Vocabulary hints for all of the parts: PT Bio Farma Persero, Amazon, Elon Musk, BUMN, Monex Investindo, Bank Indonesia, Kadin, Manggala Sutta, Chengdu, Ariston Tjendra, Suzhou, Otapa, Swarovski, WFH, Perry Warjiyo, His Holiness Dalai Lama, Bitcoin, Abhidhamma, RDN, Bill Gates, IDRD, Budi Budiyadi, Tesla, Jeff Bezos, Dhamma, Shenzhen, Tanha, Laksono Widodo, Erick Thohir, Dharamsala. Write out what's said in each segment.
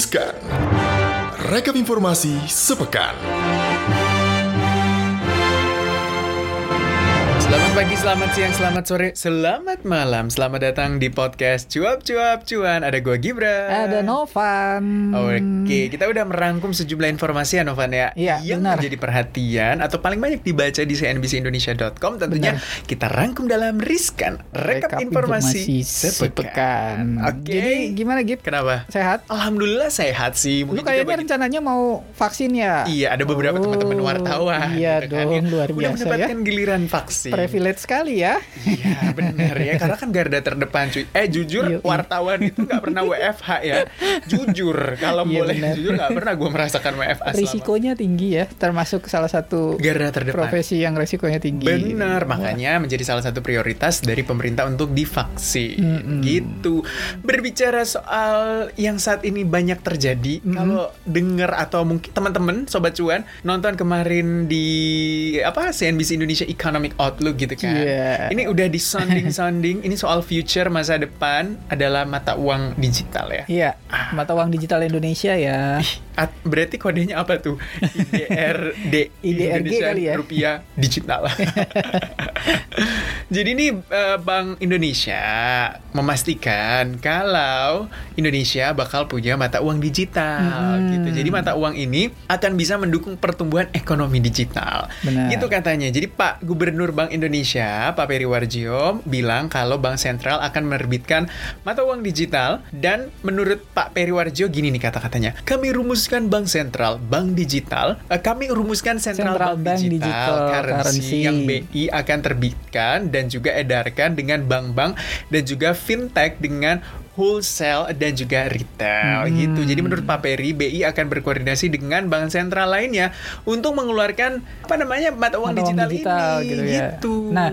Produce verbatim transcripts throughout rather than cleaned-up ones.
riskan. Rekap informasi sepekan. Selamat pagi, selamat siang, selamat sore, selamat malam. Selamat datang di podcast Cuap Cuap Cuan. Ada gue Gibran. Ada Novan. Oke, kita udah merangkum sejumlah informasi ya Novan ya, ya yang benar. Menjadi perhatian atau paling banyak dibaca di C N B C Indonesia dot com. Tentunya benar. Kita rangkum dalam Riskan Rekap, Rekap informasi, informasi sepekan, sepekan. Oke. Jadi gimana Gib? Kenapa? Sehat? Alhamdulillah sehat sih. Mungkin lu kayaknya rencananya mau vaksin ya? Iya, ada beberapa oh, teman-teman wartawan. Iya gitu dong, kan, luar biasa ya. Udah mendapatkan ya giliran vaksin. Privilege sekali ya. Iya benar ya, karena kan garda terdepan cuy. Eh jujur wartawan itu gak pernah W F H ya. Jujur, kalau ya, boleh bener. Jujur gak pernah gue merasakan W F H selama. Risikonya tinggi ya, termasuk salah satu garda terdepan, profesi yang risikonya tinggi. Benar, makanya wah, menjadi salah satu prioritas dari pemerintah untuk divaksin. Mm-hmm. Gitu. Berbicara soal yang saat ini banyak terjadi, mm-hmm, kalau dengar atau mungkin teman-teman Sobat Cuan nonton kemarin di apa C N B C Indonesia Economic Outlook gitu kan. Yeah. Ini udah disonding-sonding. Ini soal future masa depan adalah mata uang digital ya. Iya. Yeah. Ah. Mata uang digital Indonesia ya. Berarti kodenya apa tuh? I D R D. I D R D kali ya. Rupiah digital. Jadi ini Bank Indonesia memastikan kalau Indonesia bakal punya mata uang digital. Hmm. Gitu. Jadi mata uang ini akan bisa mendukung pertumbuhan ekonomi digital. Benar. Gitu katanya. Jadi Pak Gubernur Bank Indonesia, Pak Perry Warjiyo bilang kalau Bank Sentral akan menerbitkan mata uang digital. Dan menurut Pak Perry Warjiyo gini nih kata-katanya. Kami rumuskan Bank Sentral, Bank Digital. Eh, kami rumuskan Sentral, Sentral Bank, Bank Digital, Digital currency yang B I akan terbitkan dan juga edarkan dengan bank-bank dan juga fintech dengan wholesale dan juga retail. Hmm. Gitu. Jadi menurut Pak Perry, B I akan berkoordinasi dengan bank sentral lainnya untuk mengeluarkan apa namanya mata uang, mata digital, uang digital ini. Gitu. Ya. Gitu. Nah,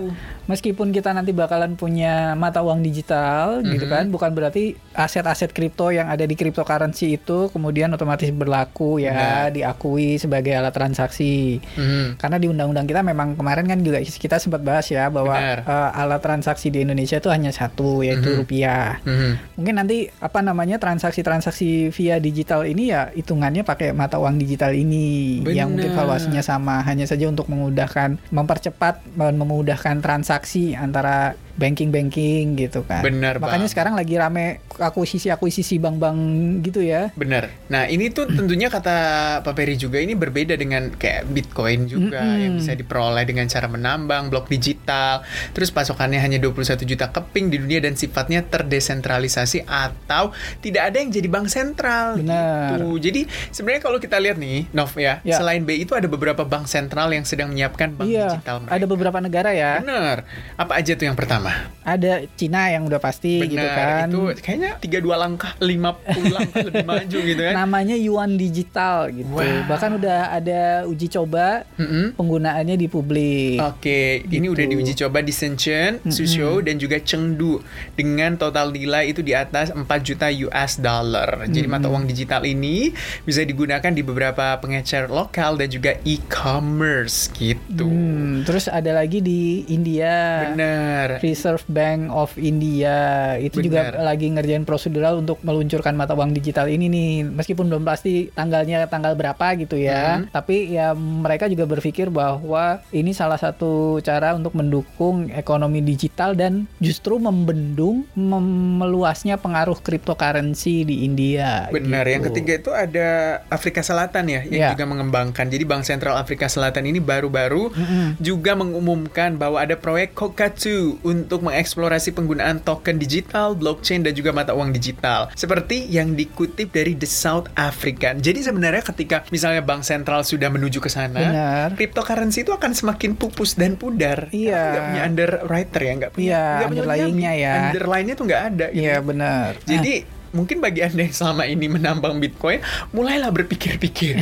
meskipun kita nanti bakalan punya mata uang digital, mm-hmm, gitu kan, bukan berarti aset-aset kripto yang ada di cryptocurrency itu kemudian otomatis berlaku ya, nah, diakui sebagai alat transaksi. Mm-hmm. Karena di undang-undang kita memang kemarin kan juga kita sempat bahas ya bahwa uh, alat transaksi di Indonesia itu hanya satu, yaitu mm-hmm, rupiah. Mm-hmm. Mungkin nanti apa namanya transaksi-transaksi via digital ini ya hitungannya pakai mata uang digital ini. Bener. Yang mungkin valuasinya sama, hanya saja untuk memudahkan, mempercepat, memudahkan transaksi aksi antara banking-banking gitu kan. Benar, makanya bang, sekarang lagi rame akuisisi-akuisisi bank-bank gitu ya. Benar. Nah ini tuh tentunya kata Pak Perry juga ini berbeda dengan kayak Bitcoin juga, mm-hmm, yang bisa diperoleh dengan cara menambang blok digital. Terus pasokannya hanya dua puluh satu juta keping di dunia dan sifatnya terdesentralisasi atau tidak ada yang jadi bank sentral. Benar. Gitu. Jadi sebenarnya kalau kita lihat nih Nov ya, ya, selain B I itu ada beberapa bank sentral yang sedang menyiapkan bank iya, digital mereka. Ada beberapa negara ya. Benar. Apa aja tuh yang pertama? Ada Cina yang udah pasti. Bener, gitu kan. Itu kayaknya tiga puluh dua langkah, lima puluh langkah lebih maju gitu kan. Namanya Yuan Digital gitu. Wow. Bahkan udah ada uji coba, mm-hmm, penggunaannya di publik. Oke, okay, gitu. Ini udah diuji coba di Shenzhen, mm-hmm, Suzhou dan juga Chengdu dengan total nilai itu di atas empat juta U S dollar. Jadi mm-hmm, mata uang digital ini bisa digunakan di beberapa pengecer lokal dan juga e-commerce gitu. Mm, terus ada lagi di India. Benar. Reserve Bank of India itu bener, juga lagi ngerjain prosedural untuk meluncurkan mata uang digital ini nih, meskipun belum pasti tanggalnya tanggal berapa gitu ya, hmm, tapi ya mereka juga berpikir bahwa ini salah satu cara untuk mendukung ekonomi digital dan justru membendung mem- meluasnya pengaruh cryptocurrency di India. Benar, gitu. Yang ketiga itu ada Afrika Selatan ya, yang yeah, juga mengembangkan. Jadi Bank Sentral Afrika Selatan ini baru-baru mm-hmm, juga mengumumkan bahwa ada proyek Kokatsu untuk untuk mengeksplorasi penggunaan token digital, blockchain, dan juga mata uang digital. Seperti yang dikutip dari The South African. Jadi sebenarnya ketika misalnya bank sentral sudah menuju ke sana, benar, cryptocurrency itu akan semakin pupus dan pudar. Iya. Karena nggak punya underwriter ya, nggak punya. Iya, underlying-nya ya. Underlying-nya tuh nggak ada. Iya, gitu, benar. Jadi... Nah. Mungkin bagi Anda yang selama ini menambang Bitcoin, mulailah berpikir-pikir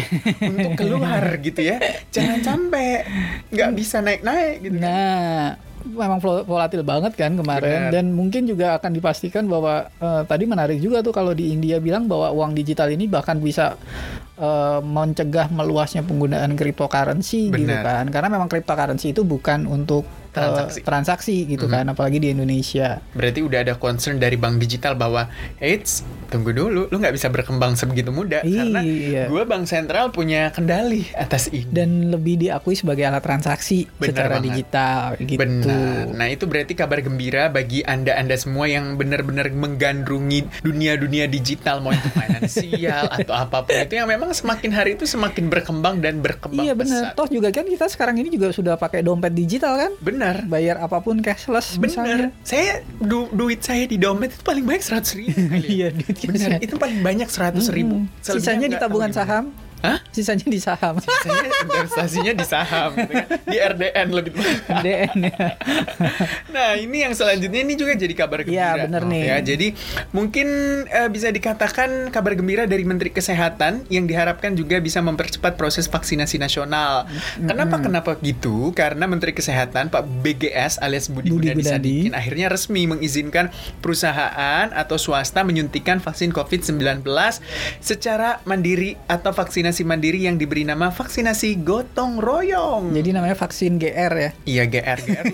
untuk keluar gitu ya. Jangan sampai nggak bisa naik-naik gitu. Nah, memang volatil banget kan kemarin. Bener. Dan mungkin juga akan dipastikan bahwa eh, tadi menarik juga tuh kalau di India bilang bahwa uang digital ini bahkan bisa eh, mencegah meluasnya penggunaan cryptocurrency. Bener. Gitu kan. Karena memang cryptocurrency itu bukan untuk transaksi, transaksi gitu mm-hmm. kan, apalagi di Indonesia. Berarti udah ada concern dari bank digital bahwa eits, tunggu dulu, lu nggak bisa berkembang sebegitu muda. Iya. Karena gue bank sentral punya kendali atas ini. Dan lebih diakui sebagai alat transaksi. Bener secara banget. Digital gitu. Benar. Nah itu berarti kabar gembira bagi Anda-Anda semua yang benar-benar menggandrungi dunia-dunia digital, mau itu finansial atau apapun itu, yang memang semakin hari itu semakin berkembang dan berkembang iya, besar. Iya benar, toh juga kan kita sekarang ini juga sudah pakai dompet digital kan? Benar. Bayar apapun cashless misalnya. Benar. Saya du- duit saya di dompet itu paling banyak seratus ribu. Iya, duit benar. Itu paling banyak seratus ribu. Mm-hmm. Sisanya di tabungan saham. Hah? Sisanya di saham. Sisanya investasinya di saham. Di R D N lebih banyak. R D N ya. Nah, ini yang selanjutnya ini juga jadi kabar gembira. Iya, benar nih. Ya, jadi mungkin uh, bisa dikatakan kabar gembira dari Menteri Kesehatan yang diharapkan juga bisa mempercepat proses vaksinasi nasional. Mm-hmm. Kenapa kenapa gitu? Karena Menteri Kesehatan Pak B G S alias Budi Budiyadi Sadikin akhirnya resmi mengizinkan perusahaan atau swasta menyuntikkan vaksin covid sembilan belas secara mandiri atau vaksin vaksinasi mandiri yang diberi nama vaksinasi gotong royong. Jadi namanya vaksin G R ya? Iya G R. G R.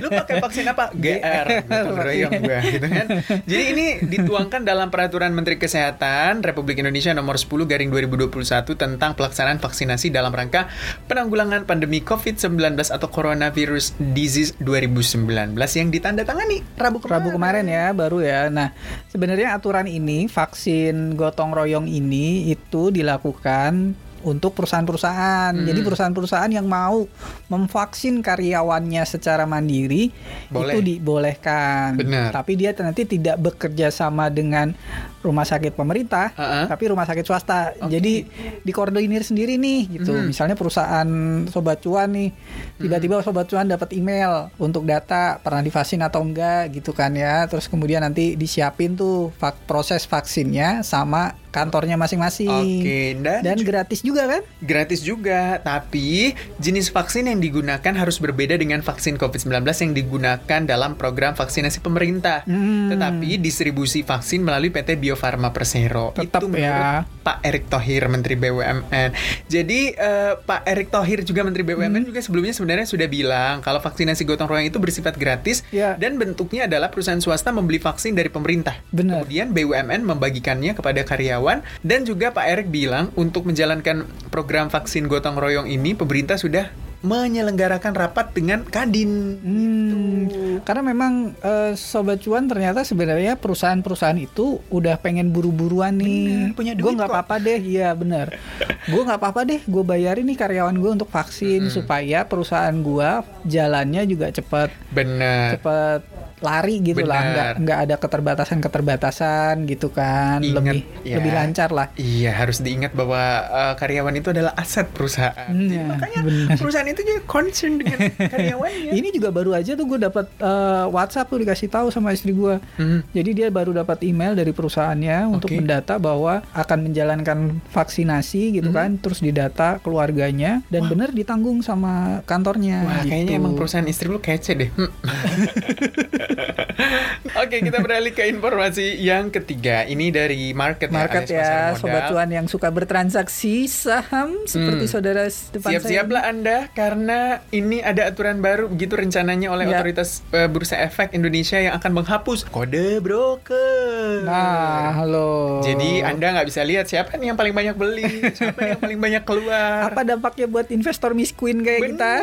Lu pakai vaksin apa? G R. Gotong royong gue, gitu kan? Jadi ini dituangkan dalam Peraturan Menteri Kesehatan Republik Indonesia Nomor sepuluh garis miring dua ribu dua puluh satu tentang pelaksanaan vaksinasi dalam rangka penanggulangan pandemi covid sembilan belas atau Coronavirus Disease dua ribu sembilan belas yang ditandatangani Rabu kemarin. Rabu kemarin ya, baru ya. Nah, sebenarnya aturan ini vaksin gotong royong ini itu dilakukan untuk perusahaan-perusahaan. Hmm. Jadi perusahaan-perusahaan yang mau memvaksin karyawannya secara mandiri boleh. Itu dibolehkan. Benar. Tapi dia nanti tidak bekerja sama dengan rumah sakit pemerintah, uh-huh. tapi rumah sakit swasta. Okay. Jadi dikoordinir sendiri nih gitu. Hmm. Misalnya perusahaan Sobat Cuan nih, tiba-tiba Sobat Cuan dapat email untuk data pernah divaksin atau enggak gitu kan ya. Terus kemudian nanti disiapin tuh vak- proses vaksinnya sama kantornya masing-masing. Oke, dan, dan gratis juga kan? Gratis juga, tapi jenis vaksin yang digunakan harus berbeda dengan vaksin covid sembilan belas yang digunakan dalam program vaksinasi pemerintah. Hmm. Tetapi distribusi vaksin melalui P T Bio Farma Persero. Tetap itu ya. Pak Erick Thohir, Menteri B U M N. Jadi uh, Pak Erick Thohir juga Menteri B U M N hmm. juga sebelumnya sebenarnya sudah bilang kalau vaksinasi gotong royong itu bersifat gratis ya. Dan bentuknya adalah perusahaan swasta membeli vaksin dari pemerintah. Bener. Kemudian B U M N membagikannya kepada karyawan. Dan juga Pak Erick bilang untuk menjalankan program vaksin gotong royong ini pemerintah sudah menyelenggarakan rapat dengan Kadin. Hmm, karena memang uh, Sobat Cuan ternyata sebenarnya perusahaan-perusahaan itu udah pengen buru-buruan nih. Punya duit. Gue nggak apa-apa deh, iya benar. Gue nggak apa-apa deh, gue bayarin nih karyawan gue untuk vaksin mm-hmm. supaya perusahaan gue jalannya juga cepat. Benar. Cepat lari gitu. Bener. Lah, nggak nggak ada keterbatasan-keterbatasan gitu kan. Ingat, lebih ya, lebih lancar lah. Iya harus diingat bahwa uh, karyawan itu adalah aset perusahaan. Mm, Jadi, ya, makanya bener. Perusahaan itu juga concern dengan karyawannya. Ini juga baru aja tuh gue dapat uh, WhatsApp tuh dikasih tahu sama istri gue. Hmm. Jadi dia baru dapat email dari perusahaannya okay. untuk mendata bahwa akan menjalankan vaksinasi gitu hmm. kan, terus didata keluarganya dan wow. benar ditanggung sama kantornya. Wah, gitu. Kayaknya emang perusahaan istri lu kece deh. Hmm. Oke, kita beralih ke informasi yang ketiga. Ini dari market, market ya, ya Sobat Cuan yang suka bertransaksi saham seperti hmm. saudara depan siap-siap saya. Siap-siaplah Anda karena ini ada aturan baru begitu rencananya oleh ya. Otoritas uh, Bursa Efek Indonesia yang akan menghapus kode broker. Nah, halo. Jadi Anda nggak bisa lihat siapa nih yang paling banyak beli, siapa yang paling banyak keluar. Apa dampaknya buat investor miskin kayak Bener. Kita?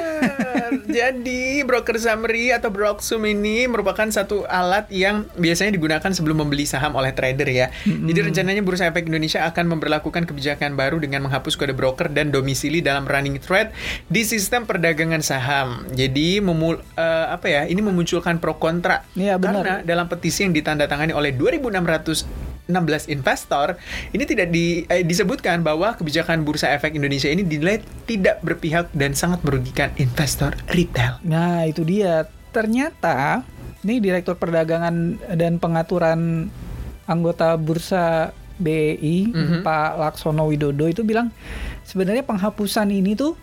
Jadi broker summary atau broksum ini merupakan satu alat yang yang biasanya digunakan sebelum membeli saham oleh trader ya. Mm-hmm. Jadi rencananya Bursa Efek Indonesia akan memberlakukan kebijakan baru dengan menghapus kode broker dan domisili dalam running trade di sistem perdagangan saham. Jadi memul- uh, apa ya? Ini memunculkan pro kontra. Ya, benar. Karena dalam petisi yang ditandatangani oleh dua ribu enam ratus enam belas investor, ini tidak di, eh, disebutkan bahwa kebijakan Bursa Efek Indonesia ini dinilai tidak berpihak dan sangat merugikan investor retail. Nah, itu dia. Ternyata ini Direktur Perdagangan dan Pengaturan anggota Bursa B E I, mm-hmm. Pak Laksono Widodo itu bilang sebenarnya penghapusan ini tuh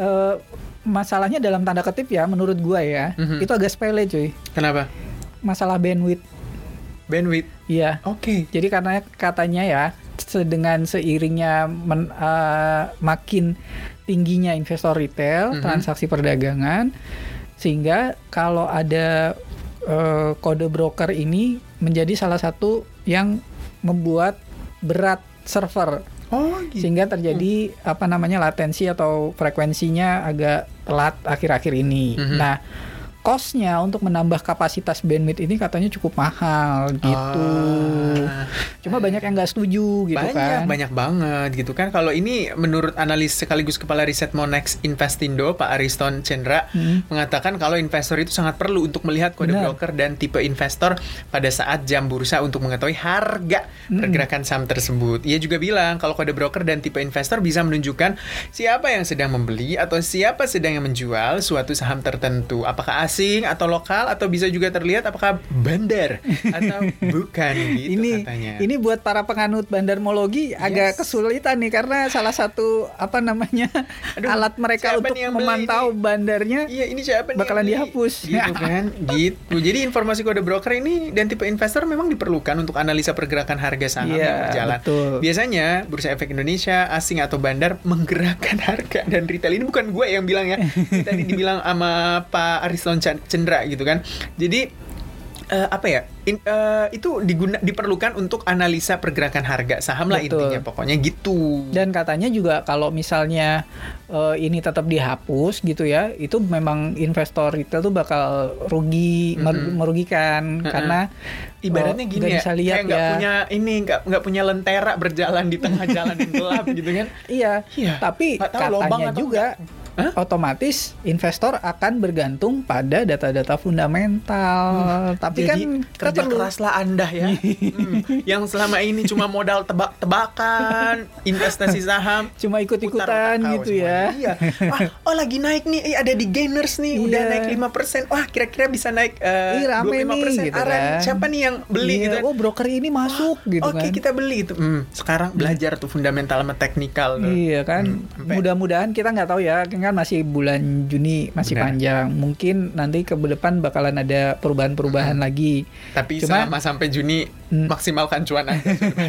uh, masalahnya dalam tanda kutip ya menurut gua ya, mm-hmm. itu agak sepele cuy. Kenapa? Masalah bandwidth. Bandwidth? Iya. Oke. Okay. Jadi karena katanya ya dengan seiringnya men, uh, makin tingginya investor retail, mm-hmm. transaksi perdagangan sehingga kalau ada uh, kode broker ini menjadi salah satu yang membuat berat server. Oh, gitu. Sehingga terjadi hmm. apa namanya latensi atau frekuensinya agak telat akhir-akhir ini. Mm-hmm. Nah, cost-nya untuk menambah kapasitas bandwidth ini katanya cukup mahal gitu. Ah. Cuma banyak yang nggak setuju gitu banyak, kan. Banyak banyak banget gitu kan. Kalau ini menurut analis sekaligus kepala riset Monex Investindo Pak Ariston Tjendra hmm. mengatakan kalau investor itu sangat perlu untuk melihat kode Benar. broker dan tipe investor pada saat jam bursa untuk mengetahui harga hmm. pergerakan saham tersebut. Ia juga bilang kalau kode broker dan tipe investor bisa menunjukkan siapa yang sedang membeli atau siapa sedang yang menjual suatu saham tertentu. Apakah asing atau lokal atau bisa juga terlihat apakah bandar atau bukan gitu ini, katanya. Ini buat para penganut bandarmologi yes. agak kesulitan nih karena salah satu apa namanya Aduh, alat mereka untuk memantau bandarnya iya, ini bakalan dihapus gitu kan gitu. Jadi informasi kode broker ini dan tipe investor memang diperlukan untuk analisa pergerakan harga saham yeah, yang berjalan. Betul. Biasanya Bursa Efek Indonesia asing atau bandar menggerakkan harga dan retail ini bukan gue yang bilang ya. Tadi dibilang sama Pak Ariston Tjendra gitu kan. Jadi uh, apa ya In, uh, itu diguna, diperlukan untuk analisa pergerakan harga saham lah intinya pokoknya gitu. Dan katanya juga kalau misalnya uh, ini tetap dihapus gitu ya, itu memang investor retail tuh bakal rugi mm-hmm. merugikan mm-hmm. karena ibaratnya oh, gini ya, bisa lihat kayak nggak ya. punya ini nggak nggak punya lentera berjalan di tengah jalan yang gelap gitu kan? Iya. Ya. Tapi katanya juga. Huh? Otomatis investor akan bergantung pada data-data fundamental. Hmm. Tapi jadi, kan kerja keraslah Anda ya. hmm. Yang selama ini cuma modal tebak-tebakan, investasi saham, cuma ikut-ikutan gitu semuanya. Ya. Wah, oh lagi naik nih, eh, ada di gainers nih, yeah. udah naik lima persen. Wah, kira-kira bisa naik uh, Ih, rame dua puluh lima persen. Nih, gitu kan. Siapa nih yang beli yeah. gitu kan? Oh, broker ini masuk oh, gitu okay, kan. Oke, kita beli itu. Hmm, sekarang belajar tuh fundamental sama teknikal. Iya kan? Hmm, mudah-mudahan kita enggak tahu ya. Kan masih bulan Juni masih Bener. panjang, mungkin nanti ke depan bakalan ada perubahan-perubahan hmm. lagi. Tapi Cuma, selama sampai Juni hmm. maksimalkan cuan aja.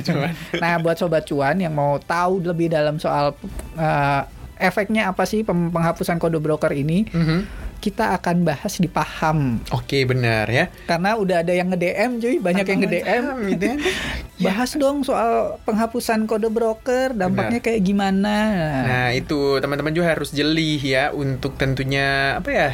Cuan. Nah, buat sobat cuan yang mau tahu lebih dalam soal uh, efeknya apa sih penghapusan kode broker ini? Mm-hmm. Kita akan bahas di Paham. Oke, benar ya. Karena udah ada yang nge-D M cuy, banyak Tantang yang nge-D M gitu. Bahas dong soal penghapusan kode broker, dampaknya benar. Kayak gimana. Nah, itu teman-teman juga harus jelih ya untuk tentunya apa ya?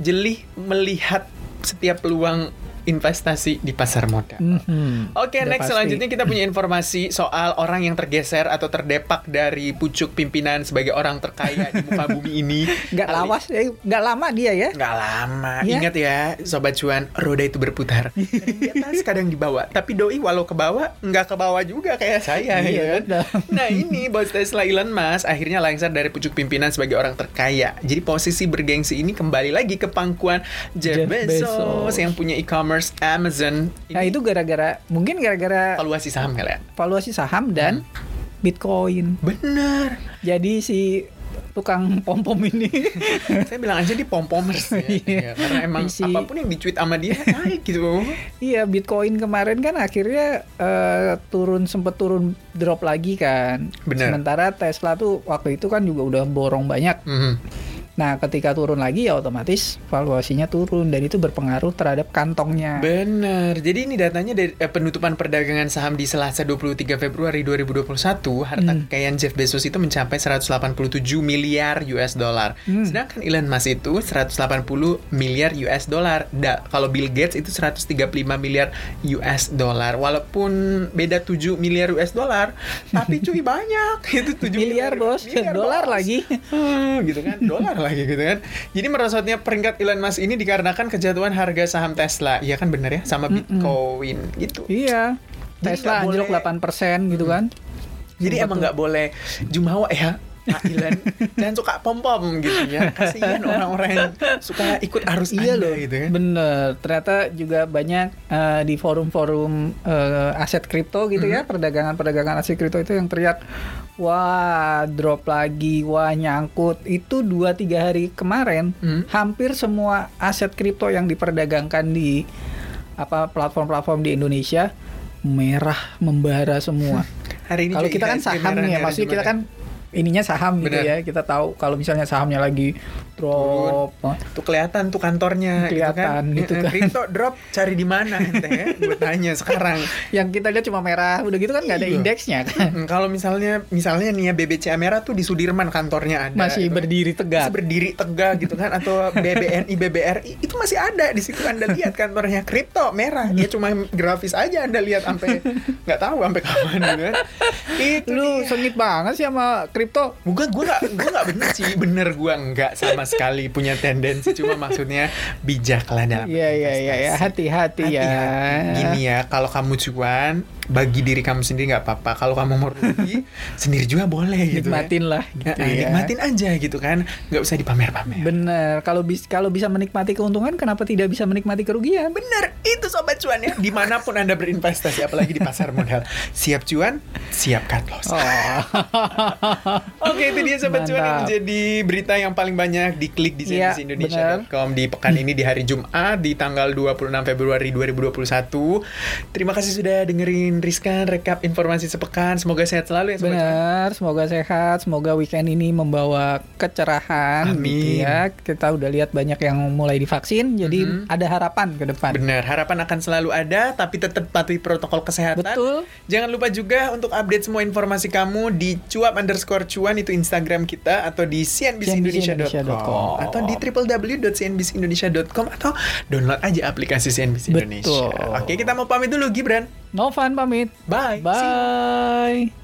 Jelih melihat setiap peluang investasi di pasar modal. Mm-hmm. Oke, okay, next pasti. Selanjutnya kita punya informasi soal orang yang tergeser atau terdepak dari pucuk pimpinan sebagai orang terkaya di muka bumi ini. Gak lawas, ya. Gak lama dia ya? Gak lama. Ya? Ingat ya, sobat cuan, roda itu berputar. Kadang di atas, kadang di bawah. Tapi doi walau ke bawah, nggak ke bawah juga kayak saya. Iya, kan? Nah ini bos Tesla Elon Musk akhirnya lengser dari pucuk pimpinan sebagai orang terkaya. Jadi posisi bergengsi ini kembali lagi ke pangkuan Jeff, Jeff Bezos yang punya e-commerce Amazon. Ini nah itu gara-gara mungkin gara-gara valuasi saham kali ya. Valuasi saham dan hmm. Bitcoin. Benar. Jadi si tukang pom-pom ini saya bilang aja di pom-pomers ya. Iya. Karena emang si, apapun yang dicuit sama dia naik gitu. Iya, Bitcoin kemarin kan akhirnya uh, turun sempat turun drop lagi kan. Bener. Sementara Tesla tuh waktu itu kan juga udah borong banyak. Mm-hmm. Nah, ketika turun lagi ya otomatis valuasinya turun dan itu berpengaruh terhadap kantongnya. Benar. Jadi ini datanya dari eh, penutupan perdagangan saham di Selasa dua puluh tiga Februari dua ribu dua puluh satu, harta hmm. kekayaan Jeff Bezos itu mencapai seratus delapan puluh tujuh miliar U S dollar. Hmm. Sedangkan Elon Musk itu seratus delapan puluh miliar U S dollar. Da, kalau Bill Gates itu seratus tiga puluh lima miliar U S dollar. Walaupun beda tujuh miliar U S dollar, tapi cuy banyak. Itu tujuh miliar, miliar bos, miliar dolar bos. Lagi. Hmm, gitu kan, dolar. Lagi gitu kan. Jadi merosotnya peringkat Elon Musk ini dikarenakan kejatuhan harga saham Tesla. Iya kan benar ya sama Bitcoin Mm-mm. gitu. Iya. Jadi Tesla anjlok delapan persen mm. gitu kan. Jadi Tentu. emang nggak boleh jumawa ya. Pak Elon jangan suka pom-pom gitu ya. Kasihan orang-orang yang suka ikut arus iya Anda loh, gitu kan. Bener. Ternyata juga banyak uh, di forum-forum uh, aset kripto gitu mm. ya, perdagangan-perdagangan aset kripto itu yang teriak wah drop lagi, wah nyangkut. Itu dua tiga hari kemarin hmm? hampir semua aset kripto yang diperdagangkan di apa platform-platform di Indonesia merah membara semua. Hari ini kalau kita kan saham ya, maksudnya kita kan ininya saham. Bener. Gitu ya. Kita tahu kalau misalnya sahamnya lagi drop, turun, tuh kelihatan tuh kantornya kelihatan gitu kan. Kripto gitu kan. Drop cari di mana ente ya? Gue tanya sekarang. Yang kita lihat cuma merah, udah gitu kan enggak ada indeksnya kan. Kalau misalnya misalnya nih ya B B C A merah tuh di Sudirman kantornya ada. Masih gitu. Berdiri tegak. Masih berdiri tegak gitu kan, atau B B N I B B R I itu masih ada di situ, Anda lihat kantornya kripto merah. Dia cuma grafis aja Anda lihat sampai enggak tahu sampai kapan gitu. Itu lu dia. Sengit banget sih sama kripto. Bukan gue enggak gue enggak bener sih, bener gue enggak sama sekali punya tendensi, cuma maksudnya bijaklah dalam yeah, yeah, yeah, yeah. Hati-hati ya. Gini ya, kalau kamu cuan bagi diri kamu sendiri nggak apa-apa, kalau kamu mau rugi sendiri juga boleh gitu, nikmatin ya. Lah gitu nah, ya. Nikmatin aja gitu kan, nggak usah dipamer-pamer. Bener, kalau bis kalau bisa menikmati keuntungan kenapa tidak bisa menikmati kerugian. Bener, itu sobat cuan ya, dimanapun Anda berinvestasi, apalagi di pasar modal. Siap cuan, siap cut loss. Oh. Oke, okay, itu dia sobat Mantap. Cuan yang menjadi berita yang paling banyak diklik di ya, C N B C Indonesia dot com di pekan ini, di hari Jumat di tanggal dua puluh enam Februari dua ribu dua puluh satu. Terima kasih sudah dengerin Rizkan rekap informasi sepekan. Semoga sehat selalu ya. Benar, semoga sehat. Semoga weekend ini membawa kecerahan. Amin gitu ya. Kita udah lihat banyak yang mulai divaksin, jadi mm-hmm. ada harapan ke depan. Benar, harapan akan selalu ada, tapi tetap patuhi protokol kesehatan. Betul. Jangan lupa juga untuk update semua informasi kamu di cuap underscore cuan, itu Instagram kita, atau di C N B C Indonesia dot com atau di w w w dot c n b c indonesia dot com atau download aja aplikasi C N B C Betul. Indonesia. Oke, kita mau pamit dulu Gibran. Novan pamit. Bye. Bye.